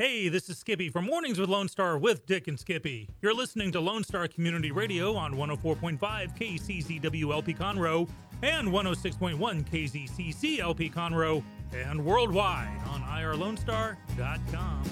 Hey, this is Skippy from Mornings with Lone Star with Dick and Skippy. You're listening to Lone Star Community Radio on 104.5 KCCW LP Conroe and 106.1 KZCC LP Conroe and worldwide on irlonestar.com.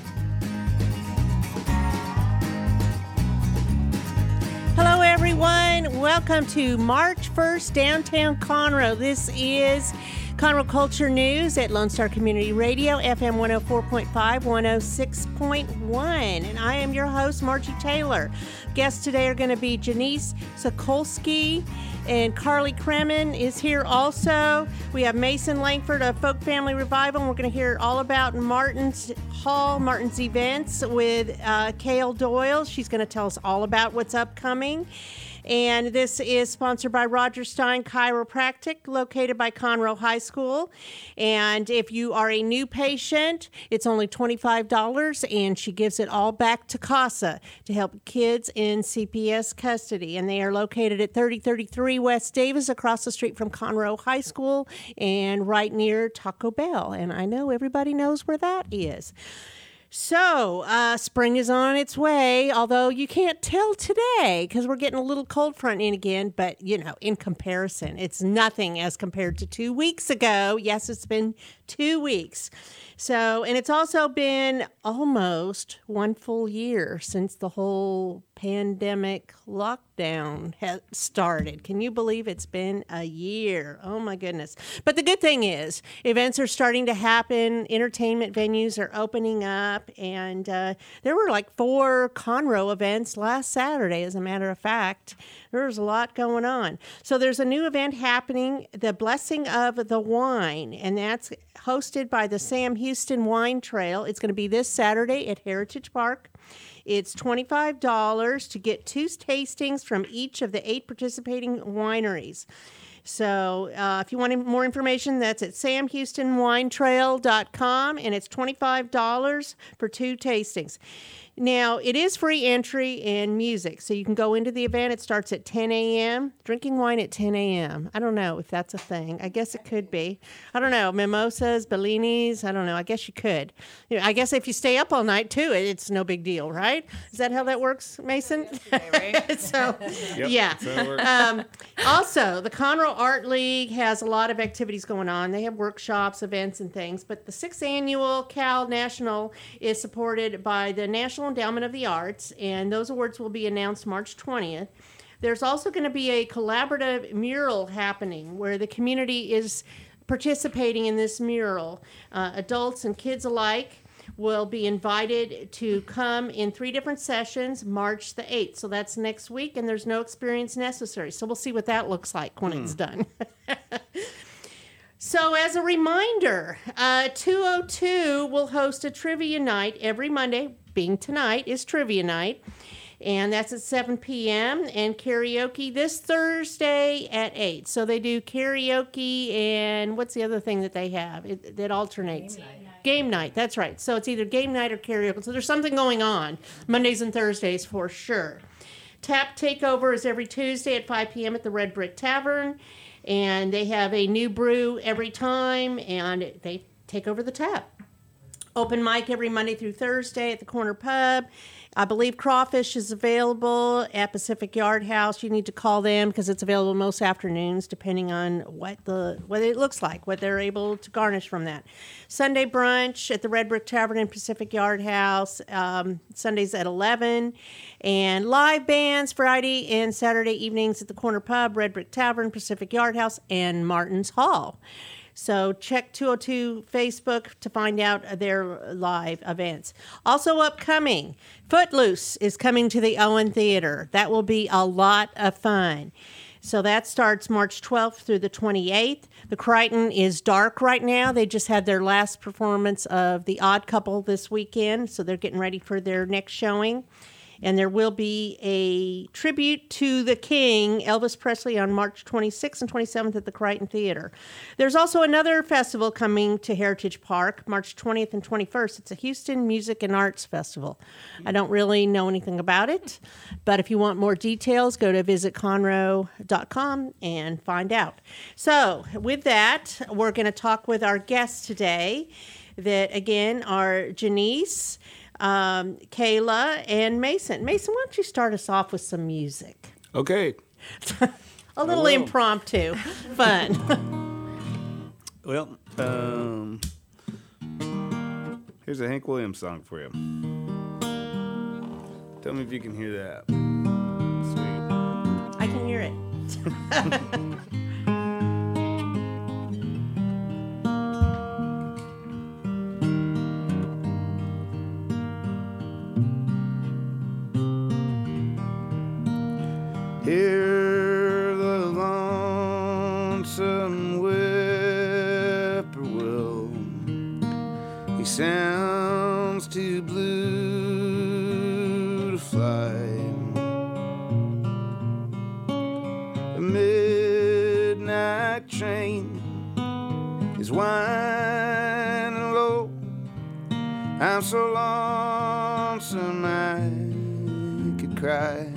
Hello, everyone. Welcome to March 1st, Downtown Conroe. This is Conroe Culture News at Lone Star Community Radio, FM 104.5, 106.1. And I am your host, Margie Taylor. Guests today are going to be Janice Sokolsky, and Carly Kremen is here also. We have Mason Langford of Folk Family Revival, and we're going to hear all about Martin's Hall, Martin's events with Cale Doyle. She's going to tell us all about what's upcoming. And this is sponsored by Roger Stein Chiropractic, located by Conroe High School. And if you are a new patient, it's only $25, and she gives it all back to CASA to help kids in CPS custody. And they are located at 3033 West Davis, across the street from Conroe High School, and right near Taco Bell. And I know everybody knows where that is. So, spring is on its way, although you can't tell today because we're getting a little cold front in again. But, you know, in comparison, it's nothing as compared to 2 weeks ago. Yes, it's been 2 weeks. So, and it's also been almost one full year since the whole pandemic lockdown has started. Can you believe it's been a year? Oh, my goodness. But the good thing is events are starting to happen. Entertainment venues are opening up. And there were like 4 Conroe events last Saturday, as a matter of fact. There's a lot going on. So there's a new event happening, The Blessing of the Wine, and that's hosted by the Sam Houston Wine Trail. It's going to be this Saturday at Heritage Park. It's $25 to get 2 tastings from each of the 8 participating wineries. So if you want more information, that's at samhoustonwinetrail.com, and it's $25 for 2 tastings. Now, it is free entry and music, so you can go into the event. It starts at 10 a.m., drinking wine at 10 a.m. I don't know if that's a thing. I guess it could be. I don't know, mimosas, bellinis, I don't know. I guess you could. I guess if you stay up all night, too, it's no big deal, right? Is that how that works, Mason? So, yeah. Also, the Conroe Art League has a lot of activities going on. They have workshops, events, and things, but the 6th annual Cal National is supported by the National Endowment of the Arts, and those awards will be announced March 20th. There's also going to be a collaborative mural happening where the community is participating in this mural. Adults and kids alike will be invited to come in 3 different sessions, March the 8th. So that's next week, and there's no experience necessary. So we'll see what that looks like when it's done. So as a reminder, 202 will host a trivia night every Monday. Being tonight is trivia night, and that's at 7 p.m. and karaoke this Thursday at 8. So they do karaoke and what's the other thing that they have that alternates? Game night. That's right. So it's either game night or karaoke. So there's something going on Mondays and Thursdays for sure. Tap Takeover is every Tuesday at 5 p.m. at the Red Brick Tavern, and they have a new brew every time, and they take over the tap. Open mic every Monday through Thursday at the Corner Pub. I believe crawfish is available at Pacific Yard House. You need to call them because it's available most afternoons, depending on what it looks like, what they're able to garnish from that. Sunday brunch at the Red Brick Tavern and Pacific Yard House, Sundays at 11. And live bands Friday and Saturday evenings at the Corner Pub, Red Brick Tavern, Pacific Yard House, and Martin's Hall. So check 202 Facebook to find out their live events. Also upcoming, Footloose is coming to the Owen Theater. That will be a lot of fun. So that starts March 12th through the 28th. The Crichton is dark right now. They just had their last performance of The Odd Couple this weekend, so they're getting ready for their next showing. And there will be a tribute to the King, Elvis Presley, on March 26th and 27th at the Crichton Theater. There's also another festival coming to Heritage Park, March 20th and 21st. It's a Houston Music and Arts Festival. I don't really know anything about it, but if you want more details, go to visitconroe.com and find out. So with that, we're going to talk with our guest today. that, again, are Janice, Kayla, and Mason. Mason, why don't you start us off with some music? Okay. A little impromptu fun. Well, here's a Hank Williams song for you. Tell me if you can hear that. Sweet. I can hear it. Sounds too blue to fly a midnight train is whining low. I'm so lonesome I could cry.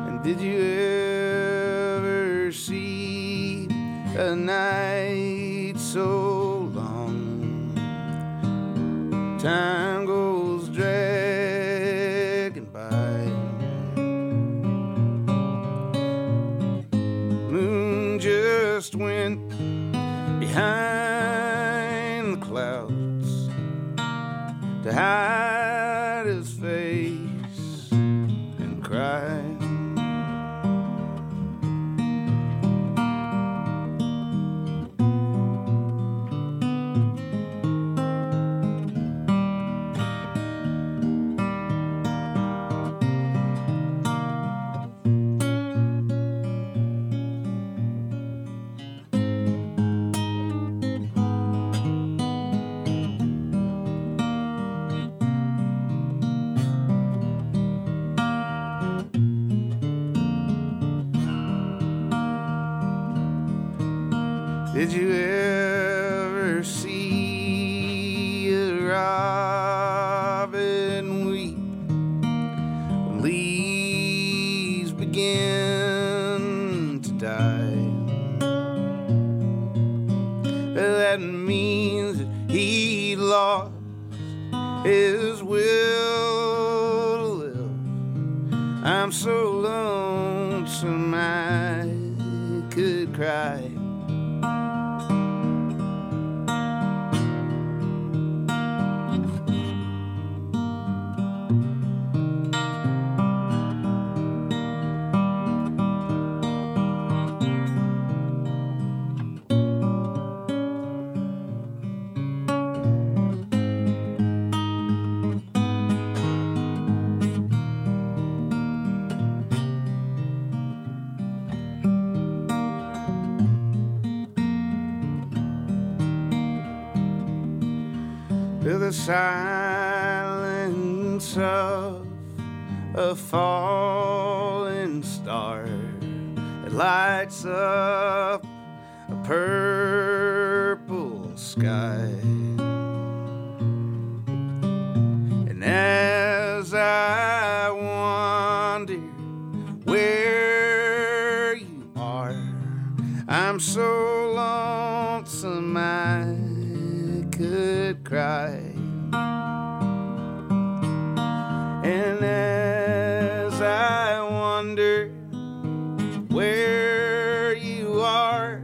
And did you ever see a night so long? Time goes dragging by. Moon just went behind the clouds to hide his face and cry. Did you ever see a robin weep when leaves begin to die? Well, that means that he lost his will to live. I'm so lonesome I could cry. Silence of a falling star, it lights up a purple sky. And as I wonder where you are, I'm so lonesome I could cry. And as I wonder where you are,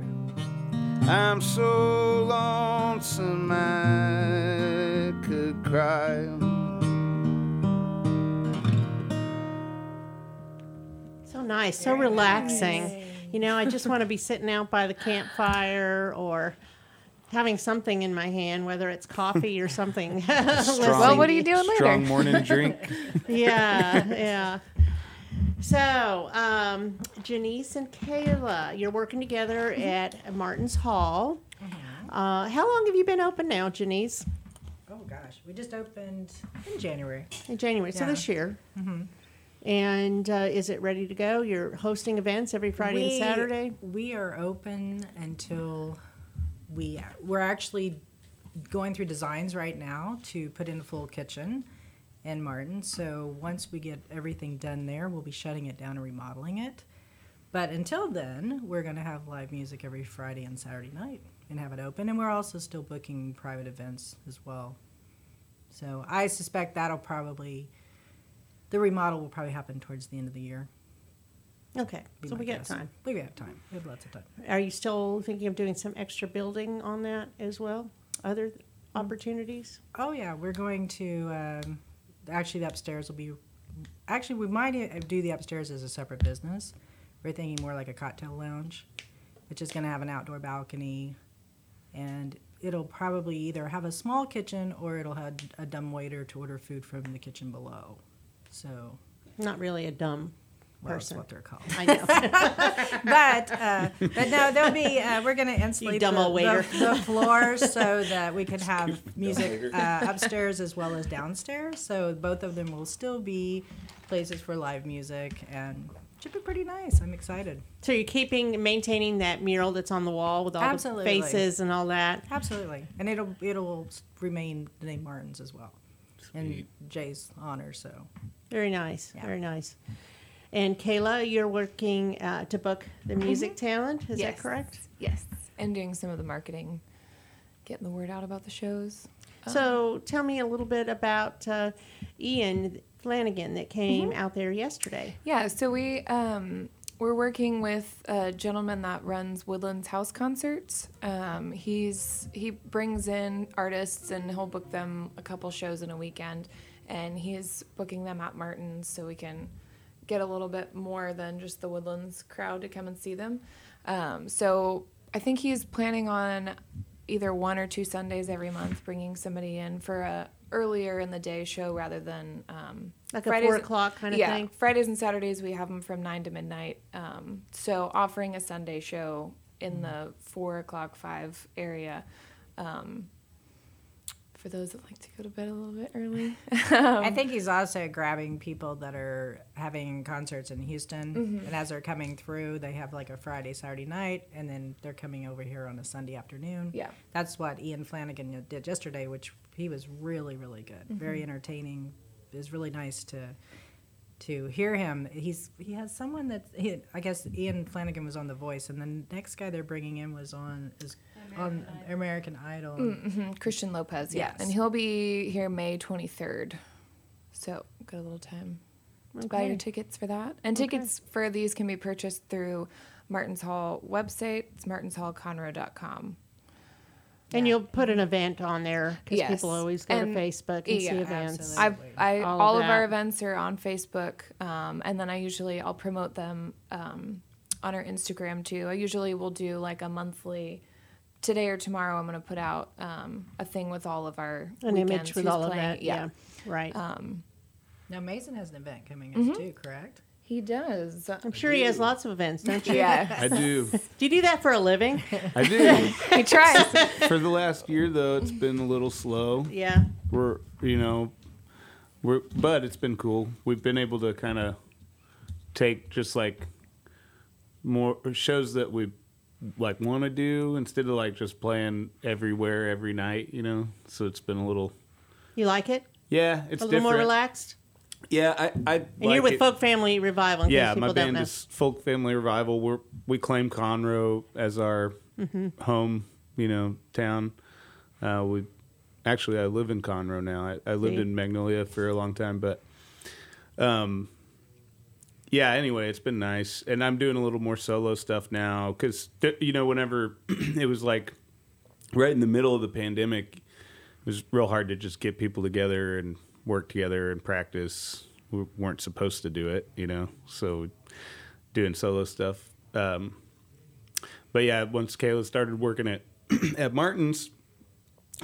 I'm so lonesome I could cry. So nice, so relaxing. You know, I just want to be sitting out by the campfire or having something in my hand, whether it's coffee or something. Well, what are you doing later? Strong morning drink. Yeah. So, Janice and Kayla, you're working together at Martin's Hall. How long have you been open now, Janice? Oh, gosh. We just opened in January. So this year. Mm-hmm. And is it ready to go? You're hosting events every Friday and Saturday? We are open until... We're actually going through designs right now to put in a full kitchen in Martin. So once we get everything done there, we'll be shutting it down and remodeling it. But until then, we're going to have live music every Friday and Saturday night. and have it open. And we're also still booking private events as well. So I suspect that'll probably, the remodel will probably happen towards the end of the year. Okay, so we got time. We have time. We have lots of time. Are you still thinking of doing some extra building on that as well? Other opportunities? Oh, yeah. We're going to, actually the upstairs will be, actually we might do the upstairs as a separate business. We're thinking more like a cocktail lounge, which is going to have an outdoor balcony. And it'll probably either have a small kitchen or it'll have a dumbwaiter to order food from the kitchen below. So, not really a dumb person. Well, that's what they're called. I know. But no, there'll be, we're going to insulate the floor so that we can have music upstairs as well as downstairs. So both of them will still be places for live music, and it should be pretty nice. I'm excited. So you're maintaining that mural that's on the wall with all the faces and all that? Absolutely. And it'll remain the name Martin's as well. Sweet. In Jay's honor, so. Very nice. Yeah. Very nice. And Kayla, you're working to book the music talent, is that correct? Yes, and doing some of the marketing, getting the word out about the shows. So tell me a little bit about Ian Flanagan that came out there yesterday. Yeah, so we're working with a gentleman that runs Woodlands House Concerts. He brings in artists and he'll book them a couple shows in a weekend, and he's booking them at Martin's so we can get a little bit more than just the Woodlands crowd to come and see them. So I think he's planning on either one or two Sundays every month bringing somebody in for a earlier in the day show rather than like Fridays, a 4 o'clock kind of thing. Fridays and Saturdays we have them from 9 to midnight. So offering a Sunday show in the 4 o'clock 5 area. For those that like to go to bed a little bit early. I think he's also grabbing people that are having concerts in Houston. Mm-hmm. And as they're coming through, they have like a Friday, Saturday night, and then they're coming over here on a Sunday afternoon. Yeah. That's what Ian Flanagan did yesterday, which he was really, really good. Mm-hmm. Very entertaining. It was really nice to hear him. He has someone I guess Ian Flanagan was on The Voice, and the next guy they're bringing in was on American Idol. Mm-hmm. Christian Lopez, yes. And he'll be here May 23rd. So, got a little time to buy your tickets for that. And tickets for these can be purchased through Martin's Hall website. It's martinshallconroe.com. And you'll put an event on there because people always go to Facebook and see events. All of our events are on Facebook, and then I'll promote them on our Instagram too. I usually will do like a monthly. Today or tomorrow, I'm going to put out a thing with all of our image with all of that. Yeah, right. Now Mason has an event coming up too, correct? He does. I'm sure he has lots of events, don't you? Yeah. I do. Do you do that for a living? I do. He tries. For the last year, though, it's been a little slow. Yeah. But it's been cool. We've been able to kind of take just like more shows that we like want to do instead of like just playing everywhere every night, So it's been a little. You like it? Yeah, it's a little more relaxed. Yeah, I and like you're with Folk Family Revival. In case my band is Folk Family Revival. We claim Conroe as our home, town. I live in Conroe now. I lived in Magnolia for a long time, but anyway, it's been nice, and I'm doing a little more solo stuff now because whenever it was like right in the middle of the pandemic, it was real hard to just get people together and work together and practice. We weren't supposed to do it, so doing solo stuff. But yeah, once Kayla started working at Martin's,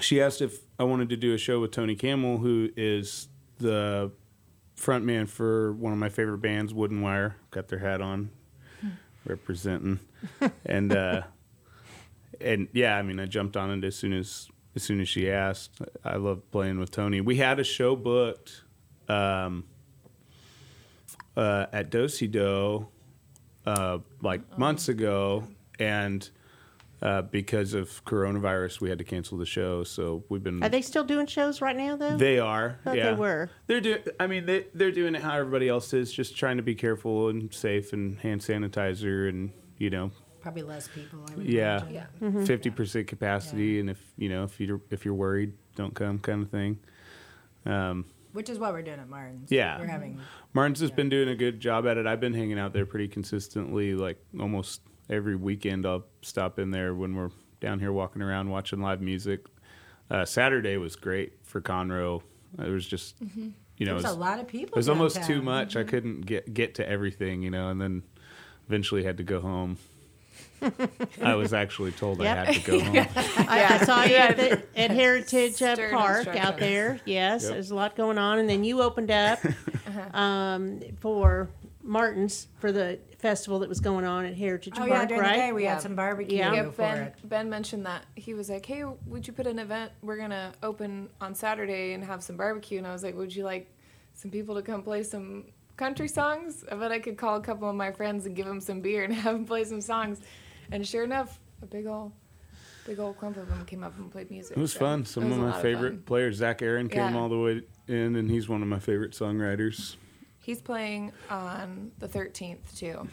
she asked if I wanted to do a show with Tony Campbell, who is the frontman for one of my favorite bands, Wooden Wire. Got their hat on, representing. And yeah, I mean, I jumped on it as soon as she asked. I love playing with Tony. We had a show booked at Dosey Doe months ago, and because of coronavirus, we had to cancel the show. So we've been. Are they still doing shows right now, though? They are. They were. They're doing. I mean, they're doing it how everybody else is, just trying to be careful and safe and hand sanitizer and probably less people. I would imagine. Yeah, 50% capacity, and if you're worried, don't come, kind of thing. Which is what we're doing at Martin's. Yeah, we're having Martin's has been doing a good job at it. I've been hanging out there pretty consistently, like almost every weekend. I'll stop in there when we're down here walking around watching live music. Saturday was great for Conroe. It was just it was a lot of people. It was almost too much. I couldn't get to everything, and then eventually had to go home. I was actually told I had to go home. I saw you at Heritage Park out there. Yes, there's a lot going on, and then you opened up for Martin's for the festival that was going on at Heritage Park, right? Oh, yeah, during the day we had some barbecue for it. Ben mentioned that. He was like, hey, would you put an event? We're going to open on Saturday and have some barbecue. And I was like, would you like some people to come play some country songs? I bet I could call a couple of my friends and give them some beer and have them play some songs. And sure enough, a big old clump of them came up and played music. It was fun. Some of my favorite players, Zach Aaron, came all the way in, and he's one of my favorite songwriters. He's playing on the 13th, too.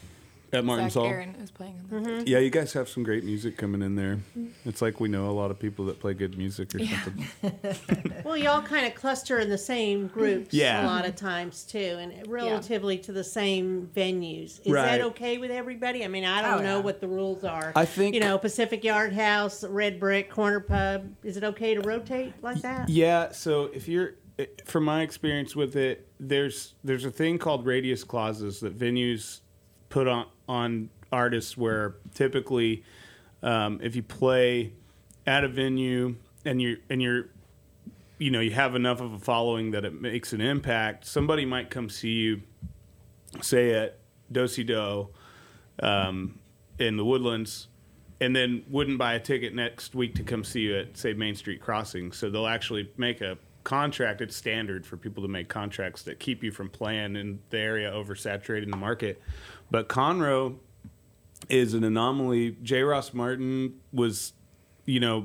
At Martin's Hall? Zach Aaron is playing on the 13th. Yeah, you guys have some great music coming in there. It's like we know a lot of people that play good music or something. Well, y'all kind of cluster in the same groups a lot of times, too, and relatively to the same venues. Is that okay with everybody? I mean, I don't know what the rules are. I think... Pacific Yard House, Red Brick, Corner Pub. Is it okay to rotate like that? Yeah, so if you're... From my experience with it, there's a thing called radius clauses that venues put on artists where typically if you play at a venue and you're you have enough of a following that it makes an impact, somebody might come see you, say at Dosey Doe in the Woodlands, and then wouldn't buy a ticket next week to come see you at, say, Main Street Crossing. So they'll actually make a contract. It's standard for people to make contracts that keep you from playing in the area, oversaturating the market. But Conroe is an anomaly. J. Ross Martin was, I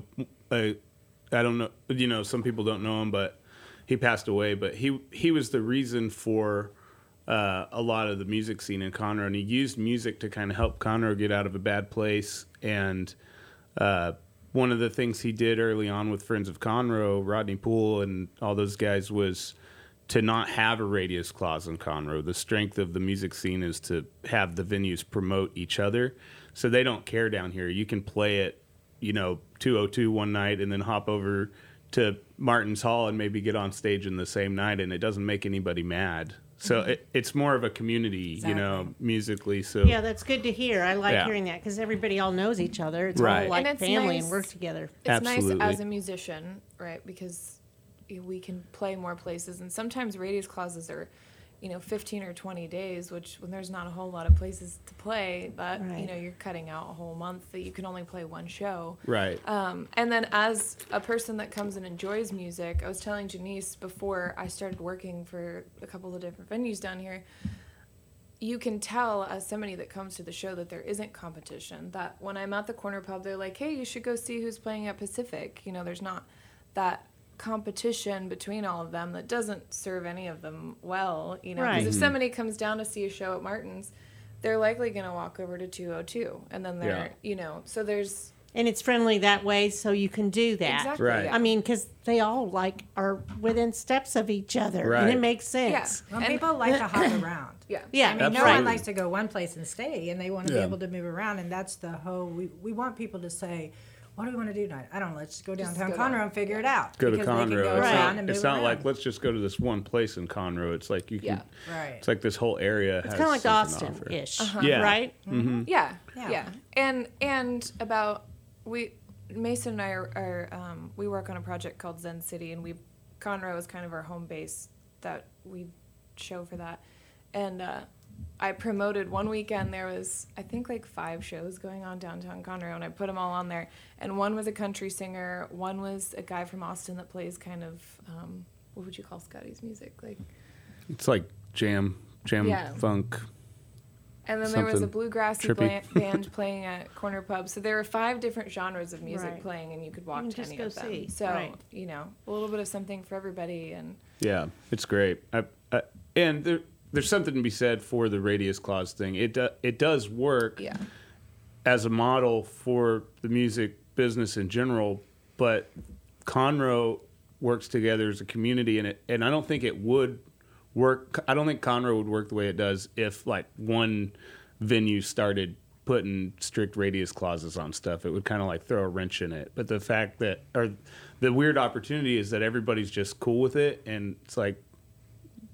don't know, some people don't know him, but he passed away. But he was the reason for a lot of the music scene in Conroe, and he used music to kind of help Conroe get out of a bad place. And one of the things he did early on with Friends of Conroe, Rodney Poole and all those guys, was to not have a radius clause in Conroe. The strength of the music scene is to have the venues promote each other. So they don't care down here. You can play at, 202 one night and then hop over to Martin's Hall and maybe get on stage in the same night, and it doesn't make anybody mad. So it's more of a community, musically. So yeah, that's good to hear. I like hearing that because everybody all knows each other. It's all like it's family and work together. It's nice as a musician, right? Because we can play more places, and sometimes radius clauses are, 15 or 20 days, which when there's not a whole lot of places to play, but you're cutting out a whole month that you can only play one show. Right. And then as a person that comes and enjoys music, I was telling Janice before I started working for a couple of different venues down here, you can tell as somebody that comes to the show that there isn't competition, that when I'm at the Corner Pub, they're like, hey, you should go see who's playing at Pacific. There's not that competition between all of them that doesn't serve any of them well, because if somebody comes down to see a show at Martin's, they're likely going to walk over to 202, and then they're so there's, and it's friendly that way, so you can do that. Exactly, right. Yeah. I mean, because they all are within steps of each other, and it makes sense. Yeah. Well, and people like to hop around. Yeah. I mean, absolutely. No one likes to go one place and stay, and they want to be able to move around, and that's the whole. We want people to say, what do we want to do tonight? I don't know. Let's just go downtown Conroe and figure it out. Go to Conroe. It's not like, let's just go to this one place in Conroe. It's like you can. Right. It's like this whole area. It's kind of like Austin-ish, right? Mm-hmm. Yeah. And about Mason and I are we work on a project called Zen City, and Conroe is kind of our home base that we show for that, and. I promoted one weekend, there was, I think, like 5 shows going on downtown Conroe, and I put them all on there. And one was a country singer, one was a guy from Austin that plays kind of, what would you call Scotty's music? It's like jam funk. And then there was a bluegrass band playing at Corner Pub. So there were 5 different genres of music playing, and you could walk to any of them. So, a little bit of something for everybody. And yeah, it's great. There's something to be said for the radius clause thing. It does work. Yeah. as a model for the music business in general, but Conroe works together as a community, and I don't think it would work. I don't think Conroe would work the way it does if like one venue started putting strict radius clauses on stuff. It would kind of like throw a wrench in it. But the fact that, or the weird opportunity is that everybody's just cool with it, and it's like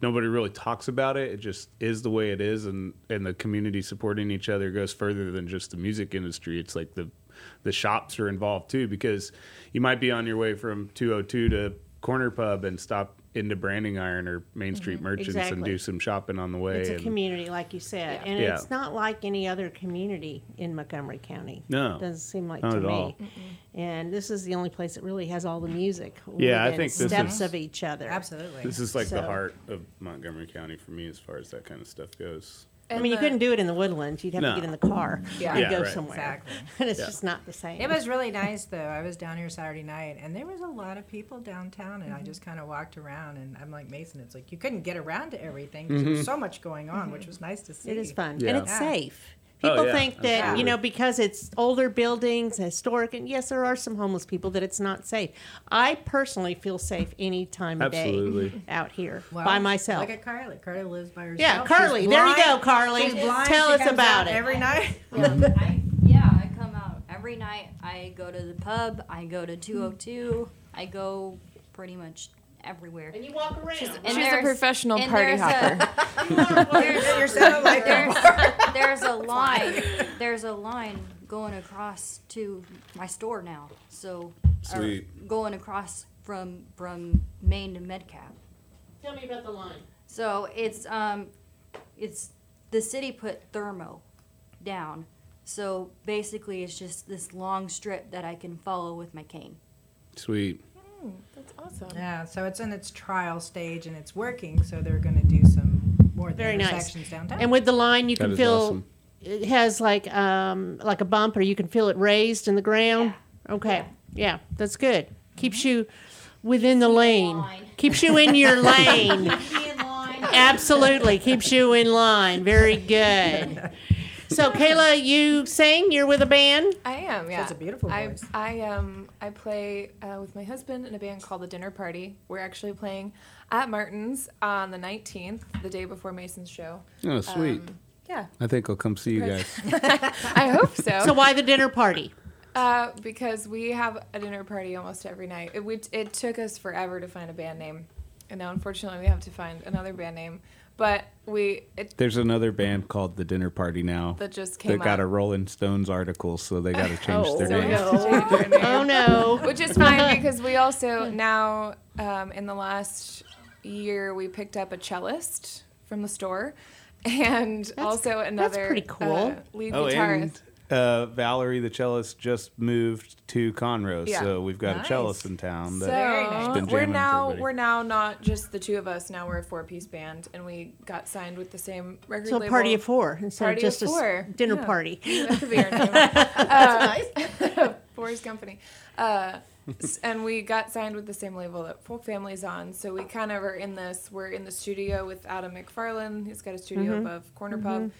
nobody really talks about it. It just is the way it is, and the community supporting each other goes further than just the music industry. It's like the shops are involved too, because you might be on your way from 202 to Corner Pub and stop into Branding Iron or Main Street Merchants and do some shopping on the way. It's a community, like you said. Yeah. And it's not like any other community in Montgomery County. No. It doesn't seem like to me. And this is the only place that really has all the music. Yeah, I think this steps is, of each other. Absolutely. This is like the heart of Montgomery County for me as far as that kind of stuff goes. I mean, you couldn't do it in the Woodlands. You'd have to get in the car and go somewhere. Exactly. And it's just not the same. It was really nice, though. I was down here Saturday night, and there was a lot of people downtown, and I just kind of walked around, and I'm like, Mason, it's like you couldn't get around to everything. There was so much going on, which was nice to see. It is fun. Yeah. And it's safe. People think that, you know, because it's older buildings, historic, and yes, there are some homeless people, that it's not safe. I personally feel safe any time of day out here by myself. Look at Carly. Carly lives by herself. Yeah, Carly. She's blind. There you go, Carly. She's blind. Tell us about it. Every night? I come out every night. I go to the pub. I go to 202. I go pretty much everywhere. And you walk around. She's a professional party hopper. There's a line going across to my store now. So going across from Main to Medcap. Tell me about the line. So it's the city put Thermo down. So basically it's just this long strip that I can follow with my cane. Sweet. That's awesome. Yeah, so it's in its trial stage and it's working, so they're going to do some more intersections downtown. And with the line, you can feel it has like a bump, or you can feel it raised in the ground. Yeah. Okay, yeah, that's good. Keeps you within the lane. Keeps you in your lane. Absolutely, keeps you in line. Very good. So, Kayla, you sing? You're with a band? I am, yeah. That's a beautiful voice. I play with my husband in a band called The Dinner Party. We're actually playing at Martin's on the 19th, the day before Mason's show. Oh, sweet. Yeah. I think I'll come see you guys. I hope so. So why the dinner party? Because we have a dinner party almost every night. It took us forever to find a band name. And now, unfortunately, we have to find another band name. But there's another band called The Dinner Party now that just came out. They got a Rolling Stones article, so they got to change their name. Oh, no. Which is fine, because we also now, in the last year, we picked up a cellist from the store, and also another that's pretty cool. Lead guitarist. Valerie, the cellist, just moved to Conroe, so we've got a cellist in town. That so been we're now not just the two of us. Now we're a four-piece band, and we got signed with the same record label. So a party of four instead of just a dinner party. That could be our name. That's nice. Four's company. And we got signed with the same label that Folk Family's on, so we kind of are in this. We're in the studio with Adam McFarlane. He's got a studio above Corner Pub.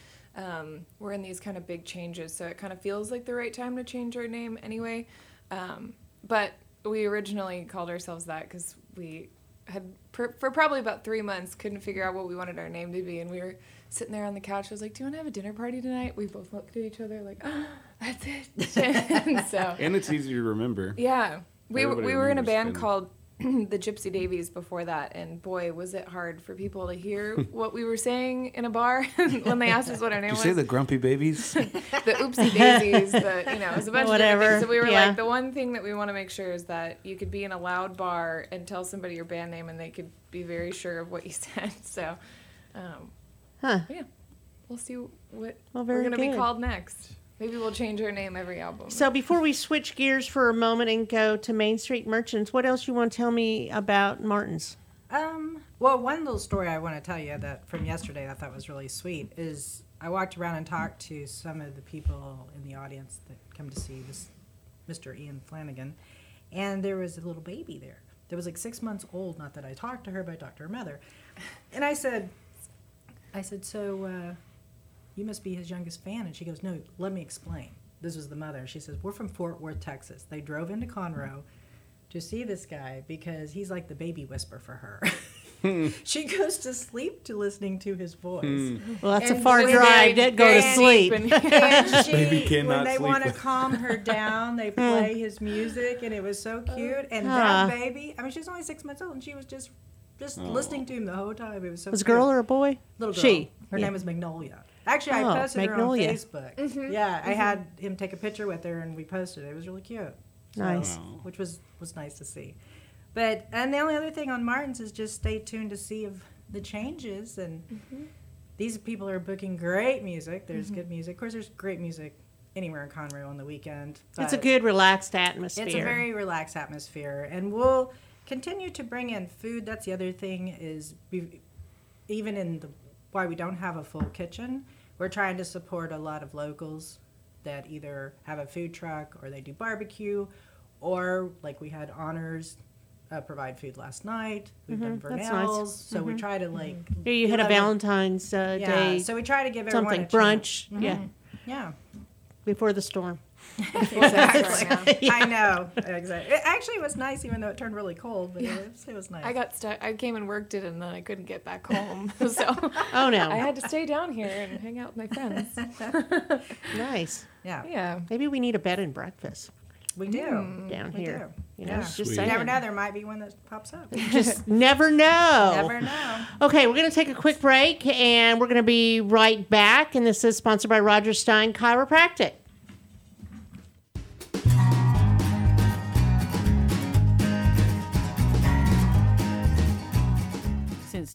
We're in these kind of big changes, so it kind of feels like the right time to change our name anyway. But we originally called ourselves that because we had, for probably about 3 months, couldn't figure out what we wanted our name to be, and we were sitting there on the couch. I was like, do you want to have a dinner party tonight? We both looked at each other like, oh, that's it. And it's easy to remember. Yeah. We were in a band called The Gypsy Davies before that, and boy, was it hard for people to hear what we were saying in a bar when they asked us what our name was. Did you say the Grumpy Babies? The Oopsie Daisies, it was a bunch of different things. So we were like, the one thing that we want to make sure is that you could be in a loud bar and tell somebody your band name and they could be very sure of what you said. So, we'll see what we're going to be called next. Maybe we'll change our name every album. So before we switch gears for a moment and go to Main Street Merchants, what else you want to tell me about Martin's? Well, one little story I want to tell you that from yesterday I thought was really sweet is I walked around and talked to some of the people in the audience that come to see this Mr. Ian Flanagan, and there was a little baby there. That was like 6 months old, not that I talked to her, but I talked to her mother. And I said, so... you must be his youngest fan. And she goes, no, let me explain. this was the mother, she says, we're from Fort Worth, Texas. They drove into Conroe to see this guy because he's like the baby whisperer for her. She goes to sleep to listening to his voice. Well, that's a far drive. Did go to sleep. And she, when they want to calm her down, they play his music, and it was so cute. And that baby, I mean, she was only 6 months old, and she was just listening to him the whole time. It was so cute. Was a girl or a boy? Little girl. Her name was Magnolia. Actually, I posted her on Facebook. Mm-hmm. Yeah, I had him take a picture with her, and we posted it. It was really cute. Nice. Which was nice to see. But, and the only other thing on Martin's is just stay tuned to see if the changes. And these people are booking great music. There's good music. Of course, there's great music anywhere in Conroe on the weekend. It's a good, relaxed atmosphere. It's a very relaxed atmosphere. And we'll continue to bring in food. That's the other thing is even in why we don't have a full kitchen, we're trying to support a lot of locals that either have a food truck or they do barbecue or, like, we had honors provide food last night. We've done vernals, nice. So we try to like. Yeah, you had a Valentine's Day. So we try to give everyone something brunch. Yeah. Before the storm. Exactly. Yeah. I know. Exactly. It actually was nice, even though it turned really cold. But it was nice. I got stuck. I came and worked it, and then I couldn't get back home. So I had to stay down here and hang out with my friends. Nice. Yeah. Maybe we need a bed and breakfast. We do. Down here. You know, just saying. You never know. There might be one that pops up. Just never know. Never know. Okay, we're going to take a quick break, and we're going to be right back. And this is sponsored by Roger Stein Chiropractic. Since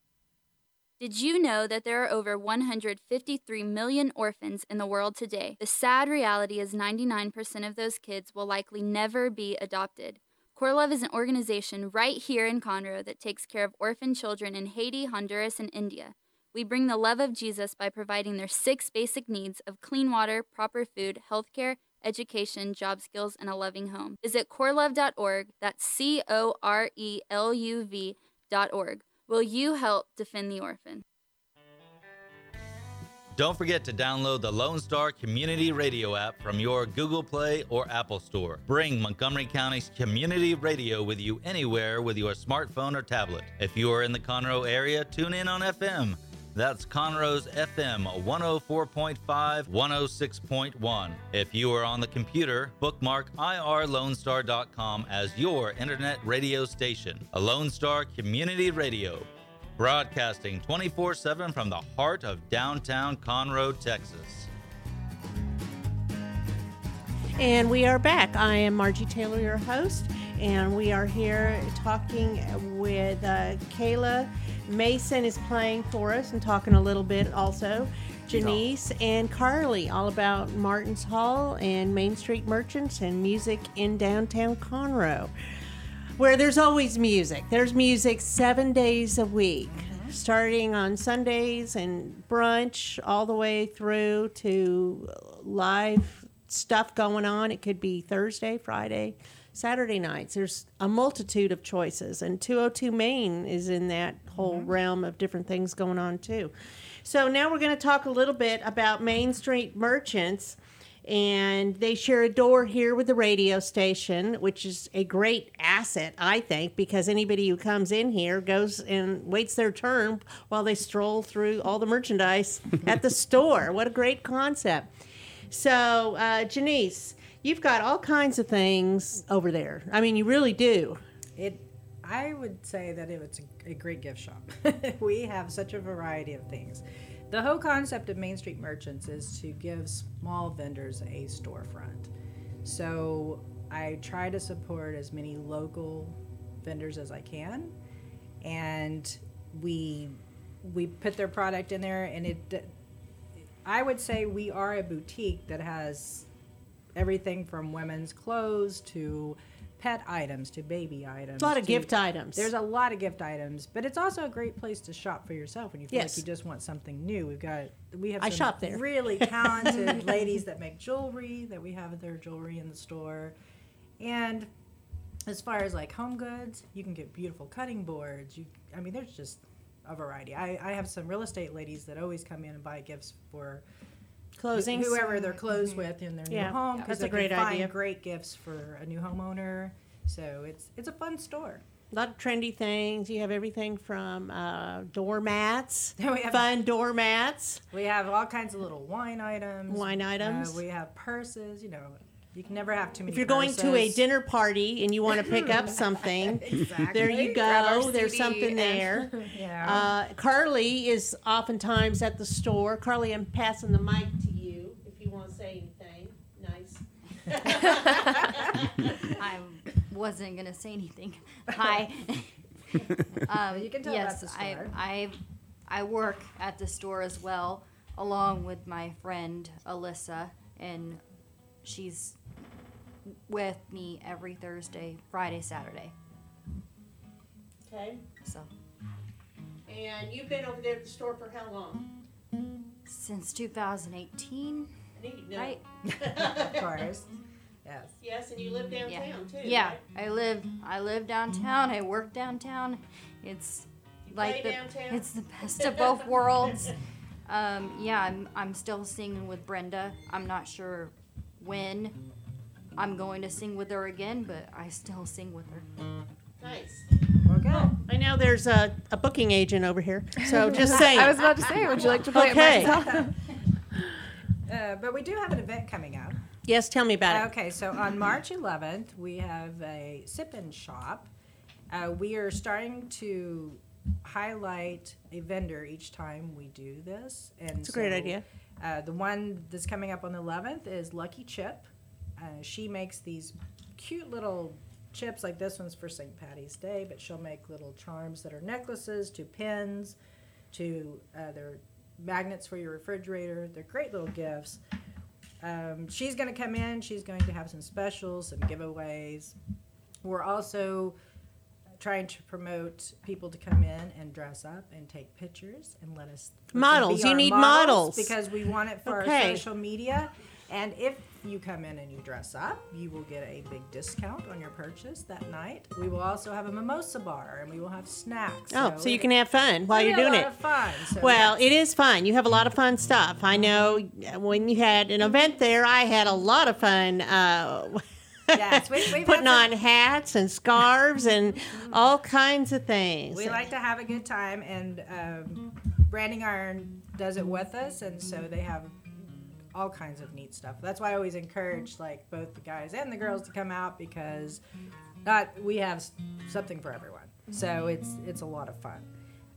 Did you know that there are over 153 million orphans in the world today? The sad reality is 99% of those kids will likely never be adopted. CoreLove is an organization right here in Conroe that takes care of orphan children in Haiti, Honduras, and India. We bring the love of Jesus by providing their 6 basic needs of clean water, proper food, healthcare, education, job skills, and a loving home. Visit corelove.org, that's CORELUV.org. Will you help defend the orphan? Don't forget to download the Lone Star Community Radio app from your Google Play or Apple Store. Bring Montgomery County's community radio with you anywhere with your smartphone or tablet. If you are in the Conroe area, tune in on FM. That's Conroe's FM 104.5, 106.1. If you are on the computer, bookmark irlonestar.com as your internet radio station. A Lone Star Community Radio, broadcasting 24/7 from the heart of downtown Conroe, Texas. And we are back. I am Margie Taylor, your host, and we are here talking with Kayla. Mason is playing for us and talking a little bit also. Janice and Carly, all about Martin's Hall and Main Street Merchants and music in downtown Conroe, where there's always music. There's music 7 days a week, starting on Sundays and brunch all the way through to live stuff going on. It could be Thursday, Friday, Saturday nights. There's a multitude of choices, and 202 Main is in that whole realm of different things going on too. So now we're going to talk a little bit about Main Street Merchants, and they share a door here with the radio station, which is a great asset, I think, because anybody who comes in here goes and waits their turn while they stroll through all the merchandise at the store. What a great concept. So, Janice, you've got all kinds of things over there. I mean, you really do. It I would say that it's a great gift shop. We have such a variety of things. The whole concept of Main Street Merchants is to give small vendors a storefront. So I try to support as many local vendors as I can, and we put their product in there, and it. I would say we are a boutique that has everything from women's clothes to pet items to baby items. Gift items. There's a lot of gift items, but it's also a great place to shop for yourself when you feel like you just want something new. We have some really talented ladies that make jewelry that we have their jewelry in the store. And as far as like home goods, you can get beautiful cutting boards. There's just a variety. I have some real estate ladies that always come in and buy gifts for closings, whoever they're closed with in their new home, because they can find great gifts for a new homeowner. So it's a fun store. A lot of trendy things. You have everything from doormats, fun doormats. We have all kinds of little wine items. We have purses. You can never have too many. If you're going to a dinner party and you want to pick up something, there you go. There's something there. Carly is oftentimes at the store. Carly, I'm passing the mic to you if you want to say anything nice. I wasn't going to say anything. Hi. You can tell about the store. I work at the store as well, along with my friend Alyssa, and she's with me every Thursday, Friday, Saturday. Okay. So. And you've been over there at the store for how long? Since 2018. Right? Of course. Yes. Yes, and you live downtown too. Yeah, right? I live downtown. I work downtown. It's the best of both worlds. I'm still singing with Brenda. I'm not sure when I'm going to sing with her again, but I still sing with her. Nice. Okay. Well, I know there's a booking agent over here, so just saying. I was about to say, would you like to play it myself? But we do have an event coming up. Yes, tell me about it. Okay, so on March 11th, we have a sip-in shop. We are starting to highlight a vendor each time we do this. It's a great idea. The one that's coming up on the 11th is Lucky Chip. She makes these cute little chips, like this one's for St. Patty's Day, but she'll make little charms that are necklaces to pins to they're magnets for your refrigerator. They're great little gifts. She's going to come in. She's going to have some specials, some giveaways. We're also trying to promote people to come in and dress up and take pictures and let us models. You need models because we want it for our social media. And if you come in and you dress up, you will get a big discount on your purchase that night. We will also have a mimosa bar and we will have snacks. So you can have fun while you're doing it. It is fun. You have a lot of fun stuff. I know when you had an event there, I had a lot of fun. Yes, we've putting on hats and scarves and all kinds of things. We like to have a good time, and Branding Iron does it with us, and so they have all kinds of neat stuff. That's why I always encourage both the guys and the girls to come out, because we have something for everyone. So it's a lot of fun.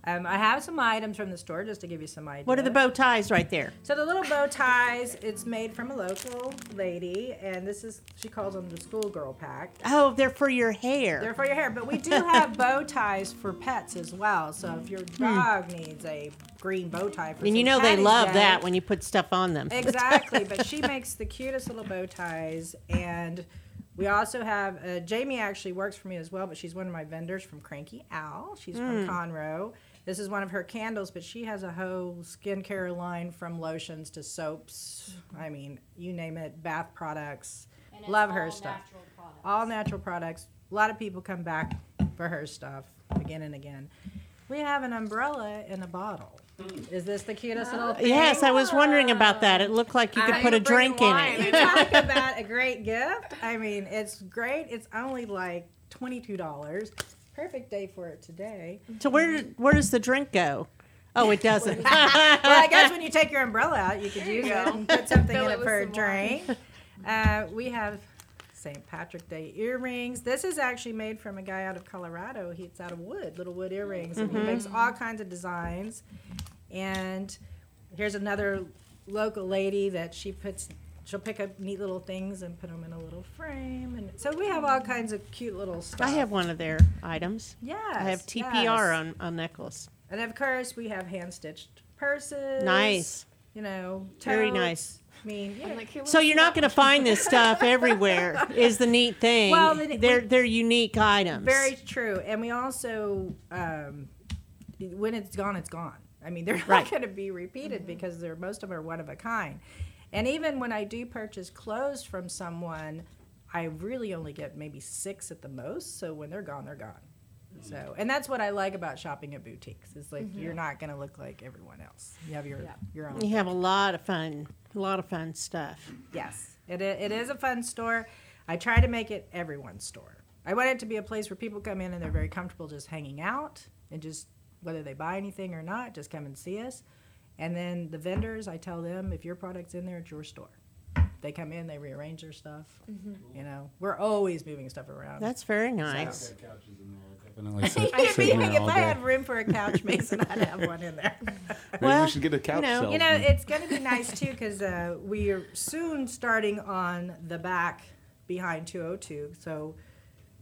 I have some items from the store just to give you some ideas. What are the bow ties right there? So the little bow ties, it's made from a local lady, and she calls them the schoolgirl pack. Oh, they're for your hair. They're for your hair, but we do have bow ties for pets as well. So if your dog needs a green bow tie for and they love that when you put stuff on them. Exactly, but she makes the cutest little bow ties, and we also have Jamie actually works for me as well, but she's one of my vendors from Cranky Owl. She's from Conroe. This is one of her candles, but she has a whole skincare line from lotions to soaps. You name it, bath products. And love her stuff. All natural products. A lot of people come back for her stuff again and again. We have an umbrella in a bottle. Is this the cutest little thing? Yes, I was wondering about that. It looked like you could put a drink in it. Talk about a great gift. It's great. It's only $22. Perfect day for it today. So where does the drink go? Oh, it doesn't. Well, I guess when you take your umbrella out, you could use it and put something in it for a drink. We have St. Patrick Day earrings. This is actually made from a guy out of Colorado. It's out of wood, little wood earrings. Mm-hmm. And he makes all kinds of designs. And here's another local lady that she'll pick up neat little things and put them in a little frame. And so we have all kinds of cute little stuff. I have one of their items. Yes. I have TPR on necklace. And of course, we have hand-stitched purses. Nice. You know, totes. Very nice. I mean, yeah. So you're not going to find this stuff everywhere is the neat thing. Well, they're unique items. Very true. And we also, when it's gone, it's gone. I mean, they're not going to be repeated because most of them are one of a kind. And even when I do purchase clothes from someone, I really only get maybe 6 at the most. So when they're gone, they're gone. So, and that's what I like about shopping at boutiques. It's like you're not going to look like everyone else. You have your own. You have a lot of fun stuff. Yes, it is a fun store. I try to make it everyone's store. I want it to be a place where people come in and they're very comfortable just hanging out and just whether they buy anything or not, just come and see us. And then the vendors, I tell them if your product's in there, it's your store. They come in, they rearrange their stuff. Mm-hmm. You know, we're always moving stuff around. That's very nice. So. If I had room for a couch, Mason, I'd have one in there. Maybe we should get a couch. You know, it's going to be nice too because we are soon starting on the back behind 202. So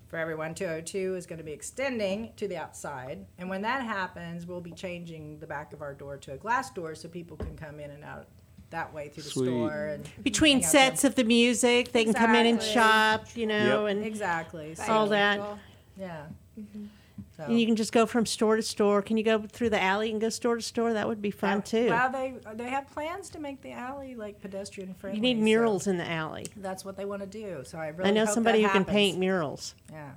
for everyone, 202 is going to be extending to the outside, and when that happens, we'll be changing the back of our door to a glass door so people can come in and out that way through the store. And between sets of the music, they can come in and shop. You know, and all that. Yeah. Mm-hmm. So. And you can just go from store to store. Can you go through the alley and go store to store? That would be fun too. Well, they have plans to make the alley like pedestrian friendly. You need murals in the alley. That's what they want to do. So I know hope somebody who can paint murals. Yeah,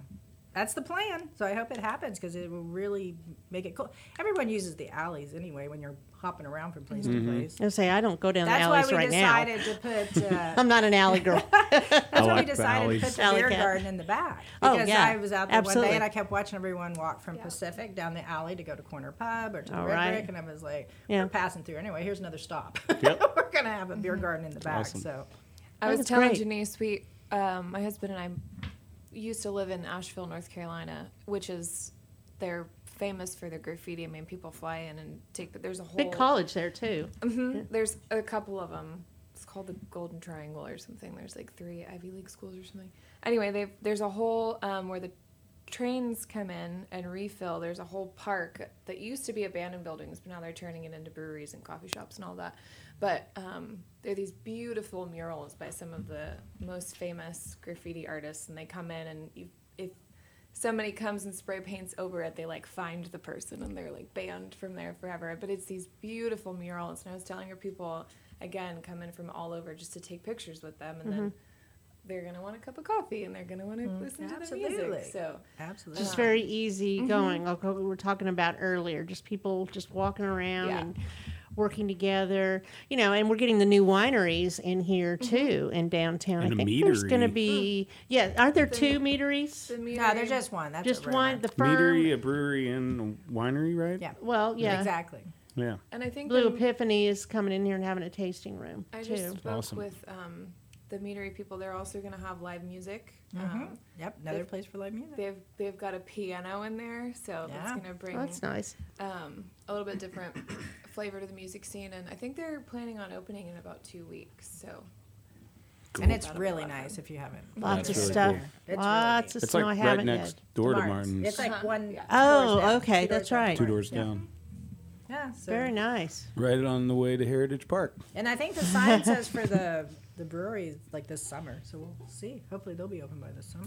that's the plan. So I hope it happens because it will really make it cool. Everyone uses the alleys anyway when you're hopping around from place to place. I say I don't go down the alleys right now. That's why we decided to put. I'm not an alley girl. That's why we decided to put the beer garden in the back. Because I was out there one day and I kept watching everyone walk from Pacific down the alley to go to Corner Pub or to the Red Brick, and I was like, we're passing through anyway. Here's another stop. We're gonna have a beer garden in the back. Awesome. So I was telling Janice, we, my husband and I, used to live in Asheville, North Carolina, which is their. Famous for their graffiti. I mean, people fly in and take. There's a whole big college there too. Mm-hmm. Yeah. There's a couple of them. It's called the Golden Triangle or something. There's like 3 Ivy League schools or something. Anyway, there's a whole where the trains come in and refill. There's a whole park that used to be abandoned buildings, but now they're turning it into breweries and coffee shops and all that. But there are these beautiful murals by some of the most famous graffiti artists, and they come in and if somebody comes and spray paints over it, they like find the person and they're like banned from there forever. But it's these beautiful murals. And I was telling her people, again, come in from all over just to take pictures with them. And then they're going to want a cup of coffee and they're going to want to listen to the music. So, absolutely. Just very easy going. Like what we were talking about earlier, just people just walking around and working together. You know, and we're getting the new wineries in here too in downtown. And I think there's going to be are there 2 meaderies? No, there's just one. That's just one. The Firm Meadery, a brewery and a winery, right? Yeah. Well, yeah. Exactly. Yeah. And I think Blue Epiphany is coming in here and having a tasting room too. I just spoke with the Meadery people. They're also going to have live music. Another place for live music. They've got a piano in there, so that's going to bring that's nice. A little bit different flavor to the music scene, and I think they're planning on opening in about 2 weeks. So, cool. And it's really nice if you haven't. Lots of stuff. Lots of stuff. It's like right next door to Martin's. It's like one. Oh, okay, that's right. 2 doors down. Yeah, so very nice. Right on the way to Heritage Park. And I think the sign says for the brewery like this summer, so we'll see. Hopefully they'll be open by this summer.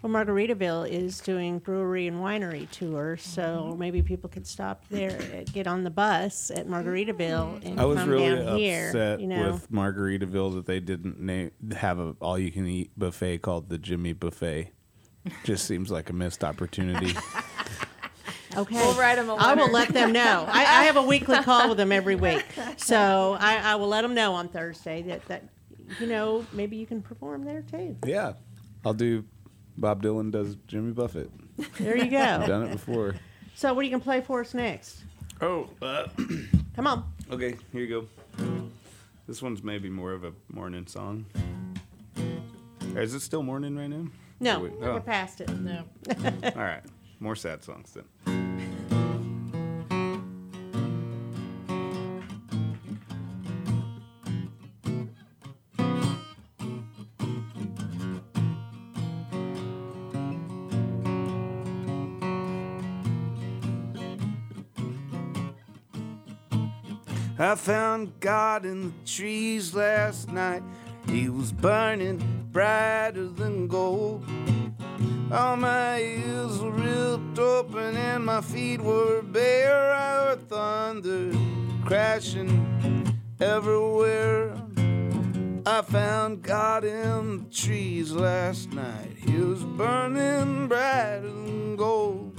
Well, Margaritaville is doing brewery and winery tour, so maybe people could stop there, get on the bus at Margaritaville, and come really down here. I was really upset with Margaritaville that they didn't have an all-you-can-eat buffet called the Jimmy Buffet. Just seems like a missed opportunity. Okay. We'll write them a letter. I will let them know. I have a weekly call with them every week, so I will let them know on Thursday that you know, maybe you can perform there too. Yeah, I'll do. Bob Dylan does Jimmy Buffett. There you go. I've done it before. So what are you going to play for us next? Oh. Come on. Okay, here you go. This one's maybe more of a morning song. Is it still morning right now? No, we're past it. No. All right. More sad songs then. I found God in the trees last night. He was burning brighter than gold. All my ears were ripped open and my feet were bare. I heard thunder crashing everywhere. I found God in the trees last night. He was burning brighter than gold.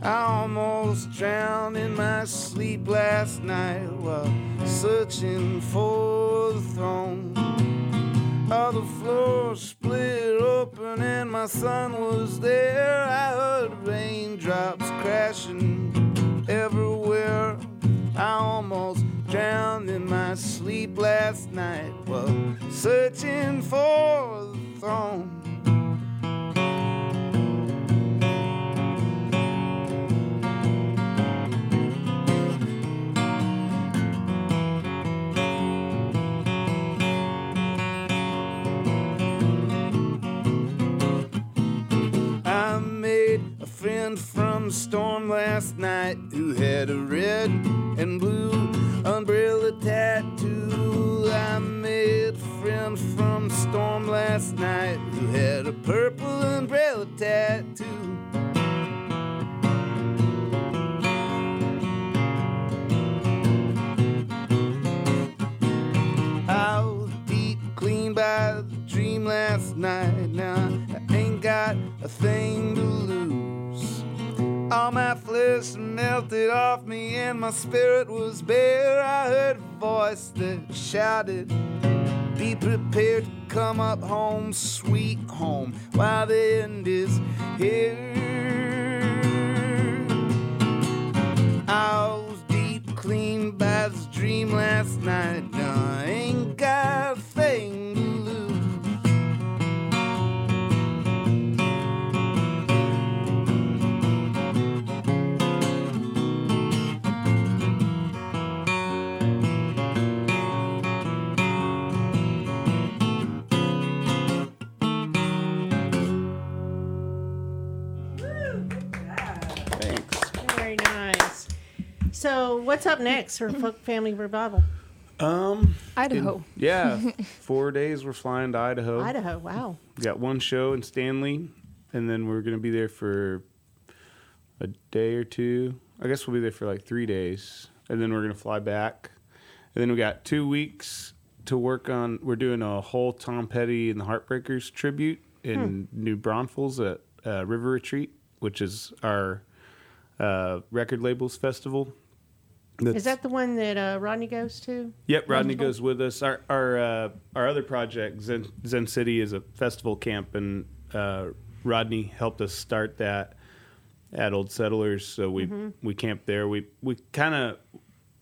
I almost drowned in my sleep last night while searching for the throne. All the floor split open and my son was there. I heard raindrops crashing everywhere. I almost drowned in my sleep last night while searching for the throne. Friend from storm last night who had a red and blue umbrella tattoo. I made a friend from storm last night who had a purple umbrella tattoo. I was deep clean by the dream last night. Now I ain't got a thing to lose. All my flesh melted off me and my spirit was bare. I heard a voice that shouted, be prepared to come up home, sweet home, while the end is here. I was deep clean by this dream last night. Now I ain't got a thing to lose. So what's up next for Folk Family Revival? Idaho. Yeah, 4 days we're flying to Idaho. Idaho, wow. We got one show in Stanley, and then we're going to be there for a day or two. I guess we'll be there for like 3 days, and then we're going to fly back. And then we got 2 weeks to work on. We're doing a whole Tom Petty and the Heartbreakers tribute in New Braunfels at River Retreat, which is our record labels festival. Is that the one that Rodney goes to? Yep, Rodney goes with us. Our other project, Zen City, is a festival camp, and Rodney helped us start that at Old Settlers. So we camped there. We kind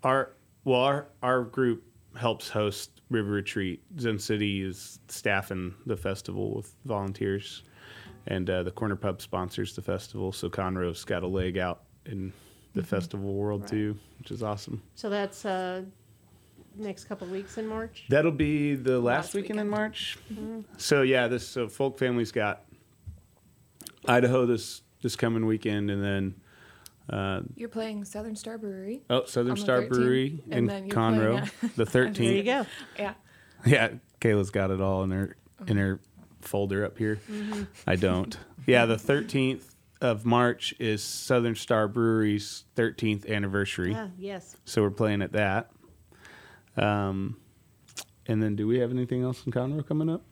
of our group helps host River Retreat. Zen City is staffing the festival with volunteers, and the Corner Pub sponsors the festival. So Conroe's got a leg out in the festival world too, which is awesome. So that's next couple of weeks in March? That'll be the last weekend in March. Mm-hmm. So yeah, so Folk Family's got Idaho this coming weekend, and then you're playing Southern Star Brewery. Oh, Southern Star 13th. Brewery in Conroe, the 13th. There you go. Yeah. Yeah, Kayla's got it all in her folder up here. Mm-hmm. I don't. Yeah, the 13th. Of March is Southern Star Brewery's 13th anniversary. Ah, yes. So we're playing at that. And then do we have anything else in Conroe coming up?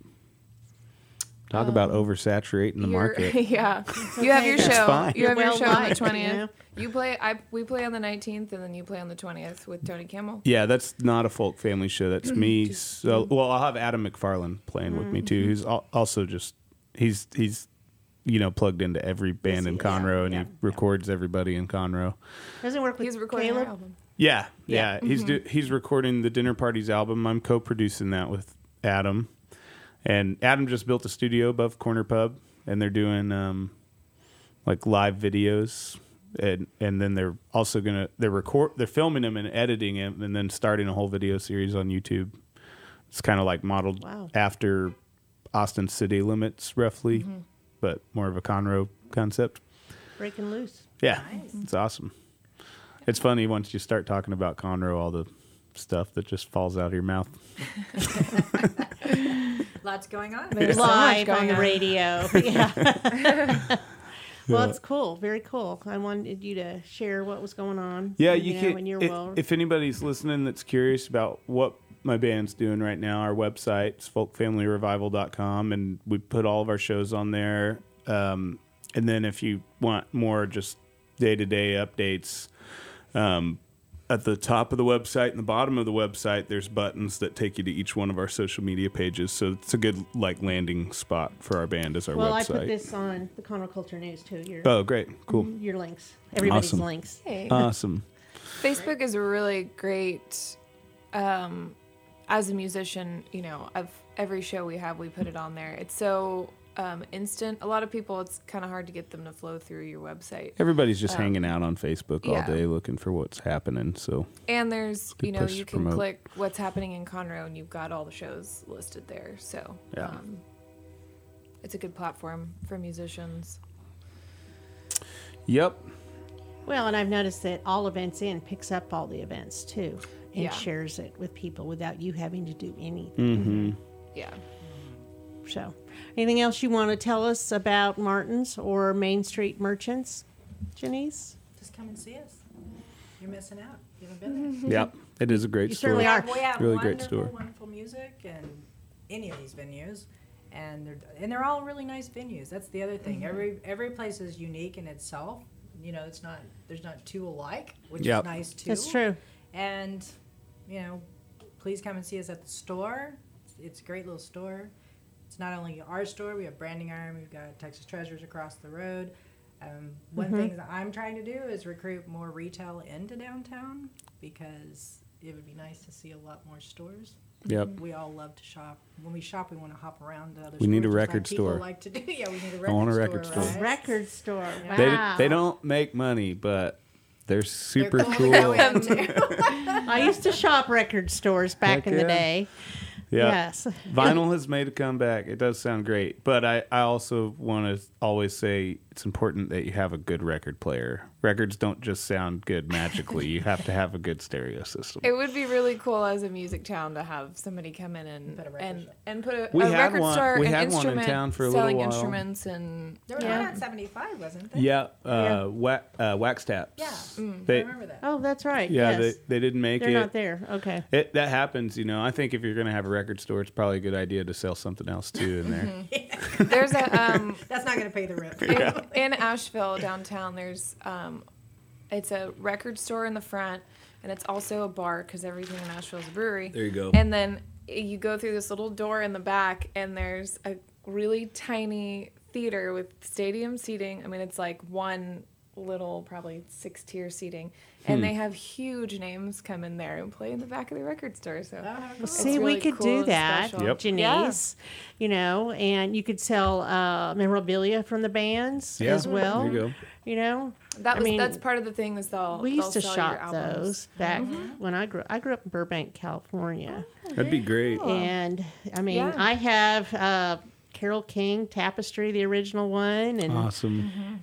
Talk about oversaturating the market. Yeah. You have your show. Fine. You have your show on the 20th. Yeah. You play. We play on the 19th, and then you play on the 20th with Tony Campbell. Yeah, that's not a folk family show. That's me. So, well, I'll have Adam McFarlane playing with me too. Who's also just he's plugged into every band in Conroe, and he records everybody in Conroe. Doesn't work with Caleb? Album. Yeah. Mm-hmm. He's recording the Dinner Party's album. I'm co-producing that with Adam. And Adam just built a studio above Corner Pub, and they're doing live videos, and then they're also gonna they're filming them and editing them, and then starting a whole video series on YouTube. It's kind of like modeled after Austin City Limits, roughly, but more of a Conroe concept. Breaking loose. Yeah, nice. It's awesome. It's funny once you start talking about Conroe, all the stuff that just falls out of your mouth. Lots going on. There's live on the radio. Yeah. Well, it's cool. Very cool. I wanted you to share what was going on. Yeah, if anybody's listening that's curious about what my band's doing right now, our website's folkfamilyrevival.com, and we put all of our shows on there. And then if you want more just day-to-day updates, at the top of the website and the bottom of the website, there's buttons that take you to each one of our social media pages. So it's a good landing spot for our band is our website. Well, I put this on the Conroe Culture News, too. Oh, great. Cool. Your links. Everybody's links. Hey. Awesome. Facebook is a really great, as a musician, of every show we have, we put it on there. It's so... instant. A lot of people, it's kind of hard to get them to flow through your website. Everybody's just hanging out on Facebook all day looking for what's happening. So and there's you can click what's happening in Conroe, and you've got all the shows listed there. So it's a good platform for musicians. Yep. Well, and I've noticed that All Events In picks up all the events too and shares it with people without you having to do anything. Mm-hmm. Yeah. So, anything else you want to tell us about Martin's or Main Street Merchants, Janice? Just come and see us. You're missing out. You haven't been there. Yep, it is a great store. You certainly are. We have really great store. Wonderful music and any of these venues, and they're all really nice venues. That's the other thing. Every place is unique in itself. It's not there's not two alike, which is nice too. That's true. And please come and see us at the store. It's a great little store. It's not only our store, we have Branding Iron, we've got Texas Treasures across the road. One thing that I'm trying to do is recruit more retail into downtown because it would be nice to see a lot more stores. Yep. We all love to shop. When we shop, we want to hop around to other stores. We need a record store. Like to do. Yeah, we need a record store. I want a record store. Right? Record store. Wow. They don't make money, but... They're super cool. I used to shop record stores back in the day. Yeah. Yes. Vinyl has made a comeback. It does sound great. But I also want to always say it's important that you have a good record player. Records don't just sound good magically. You have to have a good stereo system. It would be really cool as a music town to have somebody come in and put a record store and instrument in town for a little while. Selling instruments. And there was one at 75, wasn't there? Yeah. Wax Taps. Yeah. I remember that. Oh, that's right. Yeah, they didn't make it. They're not there. Okay. That happens, I think if you're going to have a record store, it's probably a good idea to sell something else, too, in there. Yeah. There's that's not going to pay the rent. In Asheville, downtown, there's... it's a record store in the front, and it's also a bar because everything in Nashville is a brewery. There you go. And then you go through this little door in the back, and there's a really tiny theater with stadium seating. I mean, it's like one little, probably 6-tier seating. And they have huge names come in there and play in the back of the record store. So, we could do that, Janice. Yeah. And you could sell memorabilia from the bands as well. There you go. That's part of the thing is we used to shop those back when I grew up in Burbank, California. Oh, that'd be great. And I have Carole King Tapestry, the original one, and awesome.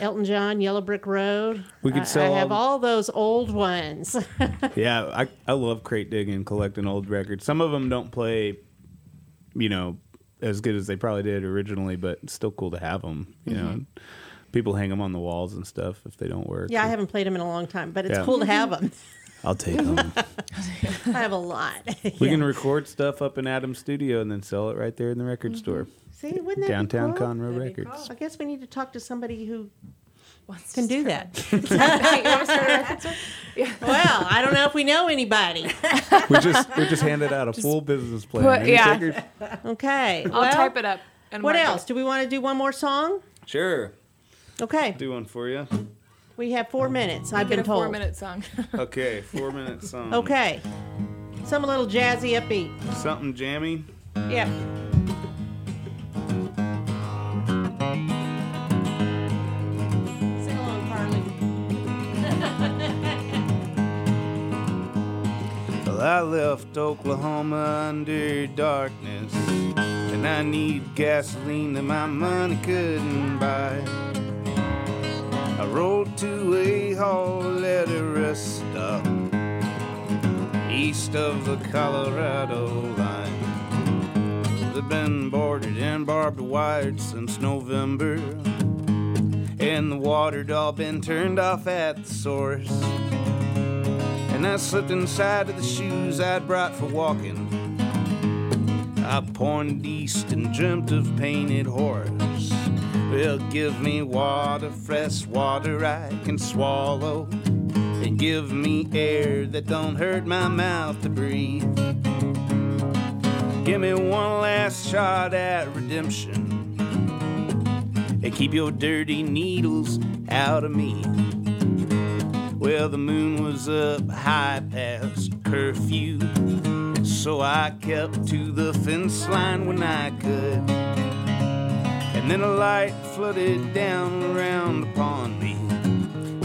Elton John Yellow Brick Road. We could sell. I have all those old ones. Yeah, I love crate digging, collecting old records. Some of them don't play, as good as they probably did originally, but it's still cool to have them. You know. People hang them on the walls and stuff if they don't work. Yeah, I haven't played them in a long time, but it's cool to have them. I'll take them. I have a lot. We can record stuff up in Adam's studio and then sell it right there in the record store. See, wouldn't that downtown be cool? Conroe That'd Records. I guess we need to talk to somebody who wants can to do start. That. Yeah. Well, I don't know if we know anybody. we just handed out a full business plan. Okay. I'll type it up. And what else? Do we want to do one more song? Sure. Okay. I'll do one for you. We have 4 minutes, I've been told. 4 minute song. Okay, 4 minute song. Okay. Some a little jazzy, upbeat. Something jammy? Yeah. Sing along, Carly. Well, I left Oklahoma under darkness, and I need gasoline that my money couldn't buy. I rolled to a haul at a rest stop east of the Colorado line. They've been boarded and barbed wired since November, and the water'd all been turned off at the source. And I slipped inside of the shoes I'd brought for walking. I pointed east and dreamt of painted horse. Well, give me water, fresh water I can swallow, and give me air that don't hurt my mouth to breathe. Give me one last shot at redemption, and keep your dirty needles out of me. Well, the moon was up high past curfew, so I kept to the fence line when I could. And then a light flooded down around upon me,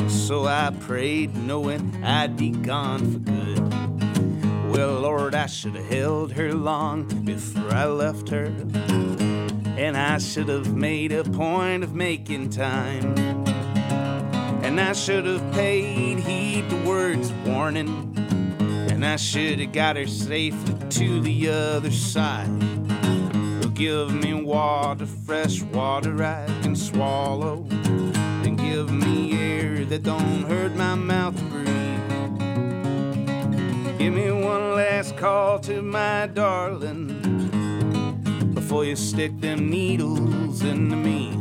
so I prayed knowing I'd be gone for good. Well, Lord, I should have held her long before I left her, and I should have made a point of making time, and I should have paid heed to words of warning, and I should have got her safely to the other side. Give me water, fresh water I can swallow, and give me air that don't hurt my mouth to breathe. Give me one last call to my darling before you stick them needles into me.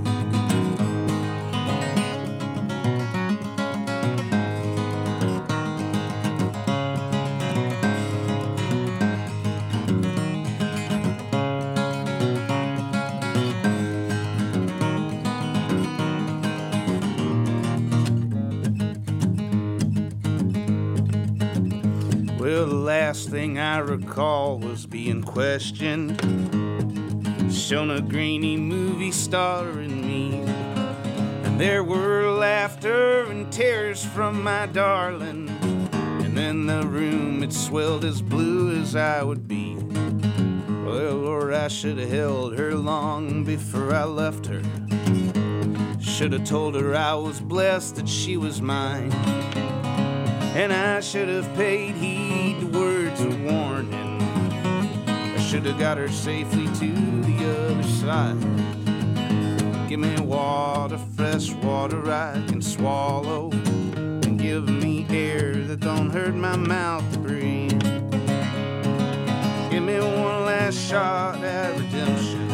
Last thing I recall was being questioned, shown a grainy movie starring me, and there were laughter and tears from my darling, and in the room it swelled as blue as I would be. Well, Lord, I should have held her long before I left her, should have told her I was blessed that she was mine, and I should have paid heed to words of warning. I should have got her safely to the other side. Give me water, fresh water I can swallow, and give me air that don't hurt my mouth to breathe. Give me one last shot at redemption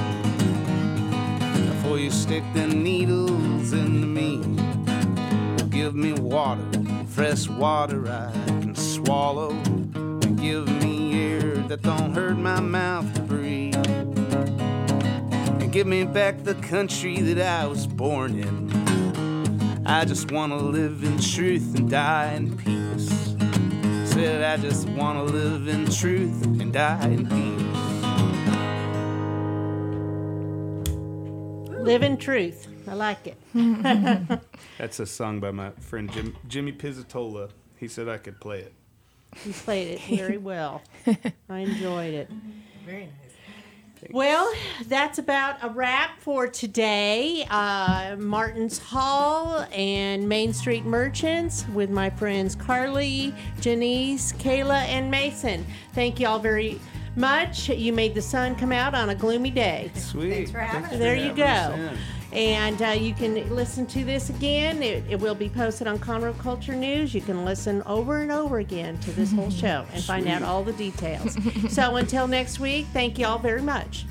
before you stick the needles into me. Give me water, fresh water I can swallow, and give me air that don't hurt my mouth to breathe, and give me back the country that I was born in. I just want to live in truth and die in peace. Said I just want to live in truth and die in peace. Live in truth. I like it. That's a song by my friend Jimmy Pizzatola. He said I could play it. He played it very well. I enjoyed it. Very nice. Thanks. Well, that's about a wrap for today. Martin's Hall and Main Street Merchants with my friends Carly, Janice, Kayla, and Mason. Thank you all very much. You made the sun come out on a gloomy day. Sweet. Thanks for having us. There you go. And you can listen to this again. It will be posted on Conroe Culture News. You can listen over and over again to this whole show and find out all the details. So until next week, thank you all very much.